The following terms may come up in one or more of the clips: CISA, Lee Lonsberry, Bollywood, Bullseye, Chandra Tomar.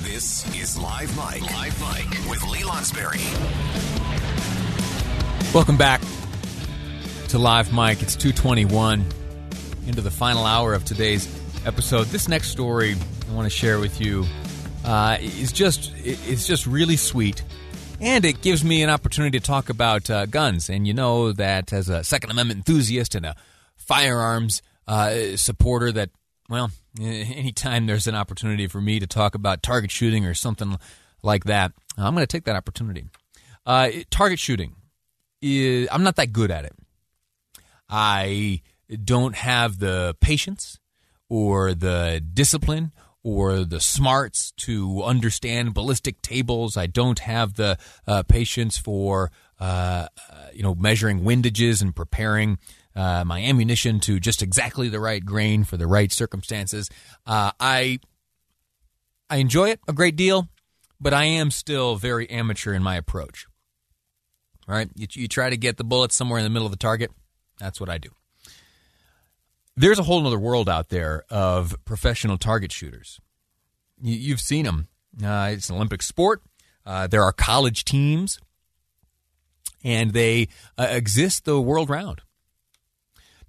This is Live Mike. Live Mike with Lee Lonsberry. Welcome back to Live Mike. It's 2:21 into the final hour of today's episode. This next story I want to share with you is just really sweet, and it gives me an opportunity to talk about guns. And you know that as a Second Amendment enthusiast and a firearms supporter that, well, anytime there's an opportunity for me to talk about target shooting or something like that, I'm going to take that opportunity. Target shooting, I'm not that good at it. I don't have the patience or the discipline or the smarts to understand ballistic tables. I don't have the patience for measuring windages and preparing my ammunition to just exactly the right grain for the right circumstances. I enjoy it a great deal, but I am still very amateur in my approach. All right, you try to get the bullet somewhere in the middle of the target. That's what I do. There's a whole other world out there of professional target shooters. You've seen them. It's an Olympic sport. There are college teams, and they exist the world round.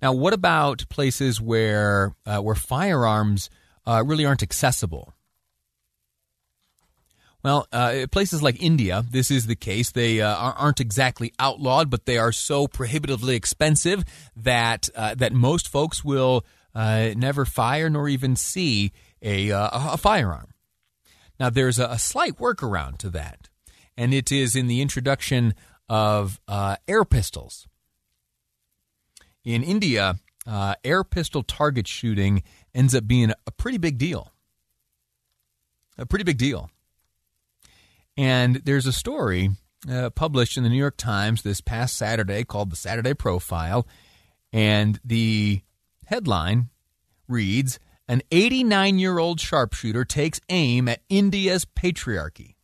Now, what about places where firearms really aren't accessible? Well, places like India, this is the case. They aren't exactly outlawed, but they are so prohibitively expensive that most folks will never fire nor even see a firearm. Now, there's a slight workaround to that, and it is in the introduction of air pistols. In India, air pistol target shooting ends up being a pretty big deal. A pretty big deal. And there's a story published in the New York Times this past Saturday called The Saturday Profile, and the headline reads, "An 89-year-old sharpshooter takes aim at India's patriarchy."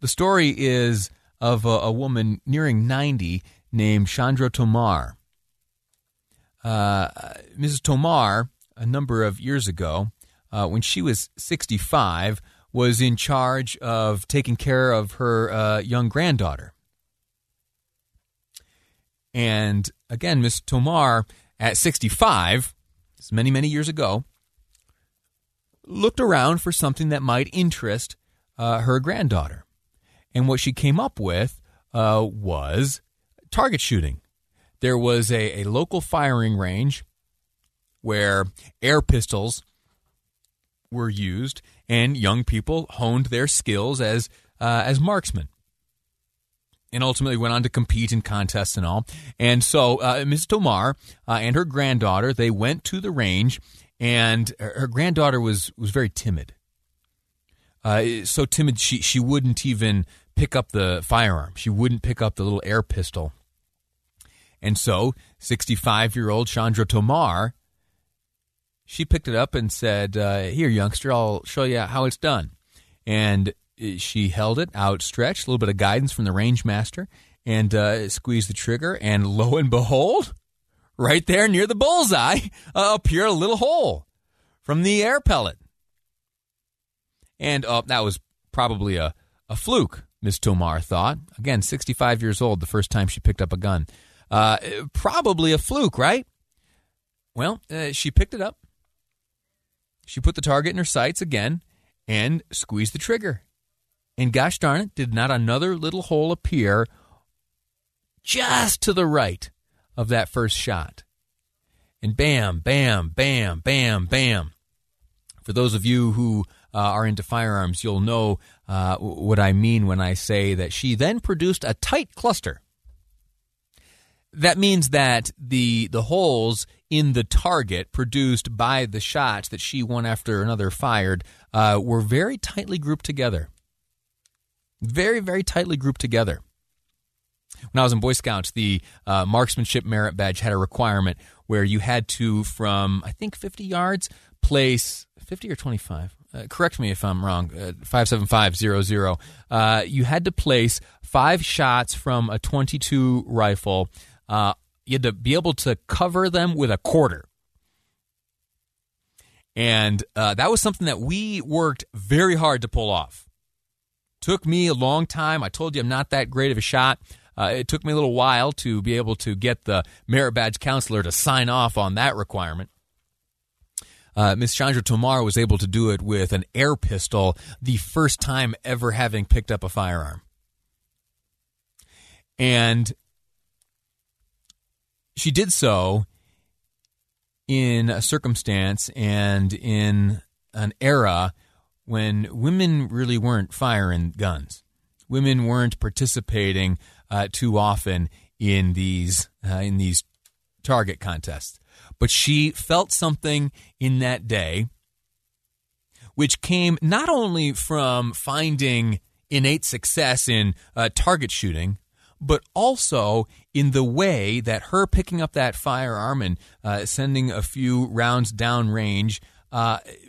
The story is of a woman nearing 90 named Chandra Tomar. Mrs. Tomar, a number of years ago, when she was 65, was in charge of taking care of her young granddaughter. And again, Miss Tomar, at 65, many, many years ago, looked around for something that might interest her granddaughter. And what she came up with was target shooting. There was a local firing range where air pistols were used, and young people honed their skills as marksmen, and ultimately went on to compete in contests and all. And so Ms. Tomar and her granddaughter, they went to the range, and her granddaughter was very timid. So timid she wouldn't even pick up the firearm. She wouldn't pick up the little air pistol. And so 65-year-old Chandra Tomar, she picked it up and said, "Here, youngster, I'll show you how it's done." And she held it outstretched, a little bit of guidance from the range master, and squeezed the trigger. And lo and behold, right there near the bullseye, appeared a little hole from the air pellet. And that was probably a fluke, Ms. Tomar thought. Again, 65 years old, the first time she picked up a gun. Probably a fluke, right? Well, she picked it up. She put the target in her sights again and squeezed the trigger. And gosh darn it, did not another little hole appear just to the right of that first shot. And bam, bam, bam, bam, bam. For those of you who are into firearms, you'll know what I mean when I say that she then produced a tight cluster. That means that the holes in the target produced by the shots that she one after another fired were very tightly grouped together. Very, very tightly grouped together. When I was in Boy Scouts, the Marksmanship Merit Badge had a requirement where you had to, from I think 50 yards, place 50 or 25. Correct me if I'm wrong, 57500. You had to place 5 shots from a .22 rifle. You had to be able to cover them with a quarter. And that was something that we worked very hard to pull off. Took me a long time. I told you I'm not that great of a shot. It took me a little while to be able to get the merit badge counselor to sign off on that requirement. Ms. Chandra Tomar was able to do it with an air pistol, the first time ever having picked up a firearm. And she did so in a circumstance and in an era when women really weren't firing guns. Women weren't participating too often in these target contests. But she felt something in that day which came not only from finding innate success in target shooting, but also in the way that her picking up that firearm and sending a few rounds downrange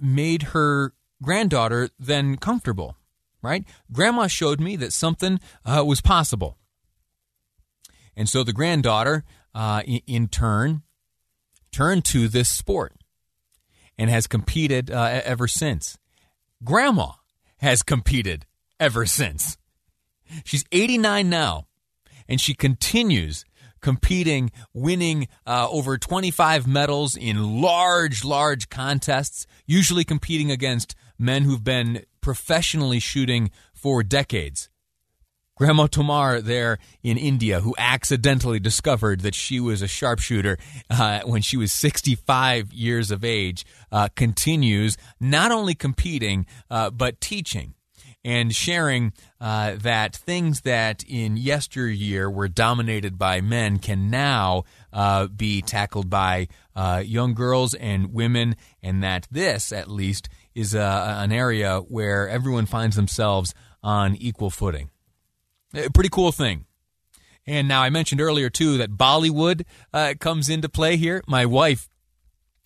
made her granddaughter then comfortable, right? Grandma showed me that something was possible. And so the granddaughter, in turn, turned to this sport and has competed ever since. Grandma has competed ever since. She's 89 now, and she continues competing, winning over 25 medals in large, large contests, usually competing against men who've been professionally shooting for decades. Grandma Tomar there in India, who accidentally discovered that she was a sharpshooter when she was 65 years of age, continues not only competing but teaching and sharing that things that in yesteryear were dominated by men can now be tackled by young girls and women, and that this, at least, is an area where everyone finds themselves on equal footing. A pretty cool thing. And now I mentioned earlier, too, that Bollywood comes into play here. My wife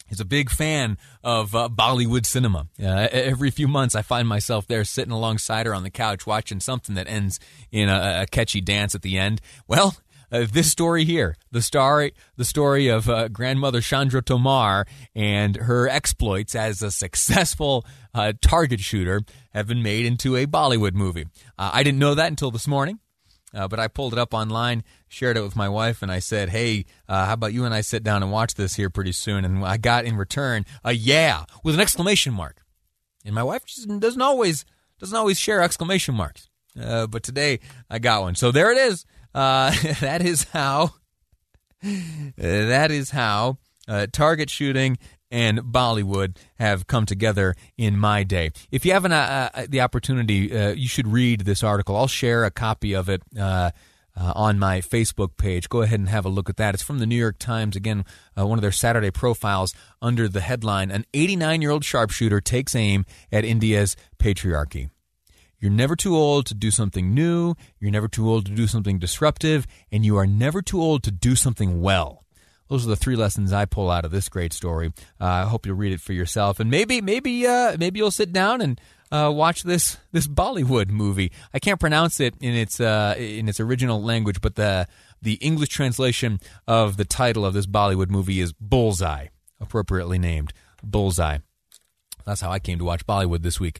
is a big fan of Bollywood cinema. Every few months I find myself there sitting alongside her on the couch watching something that ends in a catchy dance at the end. Well, this story here, the story of grandmother Chandra Tomar and her exploits as a successful target shooter have been made into a Bollywood movie. I didn't know that until this morning, but I pulled it up online, shared it with my wife, and I said, hey, how about you and I sit down and watch this here pretty soon? And I got in return a yeah with an exclamation mark. And my wife doesn't always share exclamation marks, but today I got one. So there it is. That is how target shooting and Bollywood have come together in my day. If you haven't the opportunity, you should read this article. I'll share a copy of it on my Facebook page. Go ahead and have a look at that. It's from the New York Times, again, one of their Saturday profiles under the headline, An 89-year-old sharpshooter takes aim at India's patriarchy. You're never too old to do something new, you're never too old to do something disruptive, and you are never too old to do something well. Those are the 3 lessons I pull out of this great story. I hope you'll read it for yourself, and maybe you'll sit down and watch this Bollywood movie. I can't pronounce it in its original language, but the English translation of the title of this Bollywood movie is Bullseye, appropriately named Bullseye. That's how I came to watch Bollywood this week.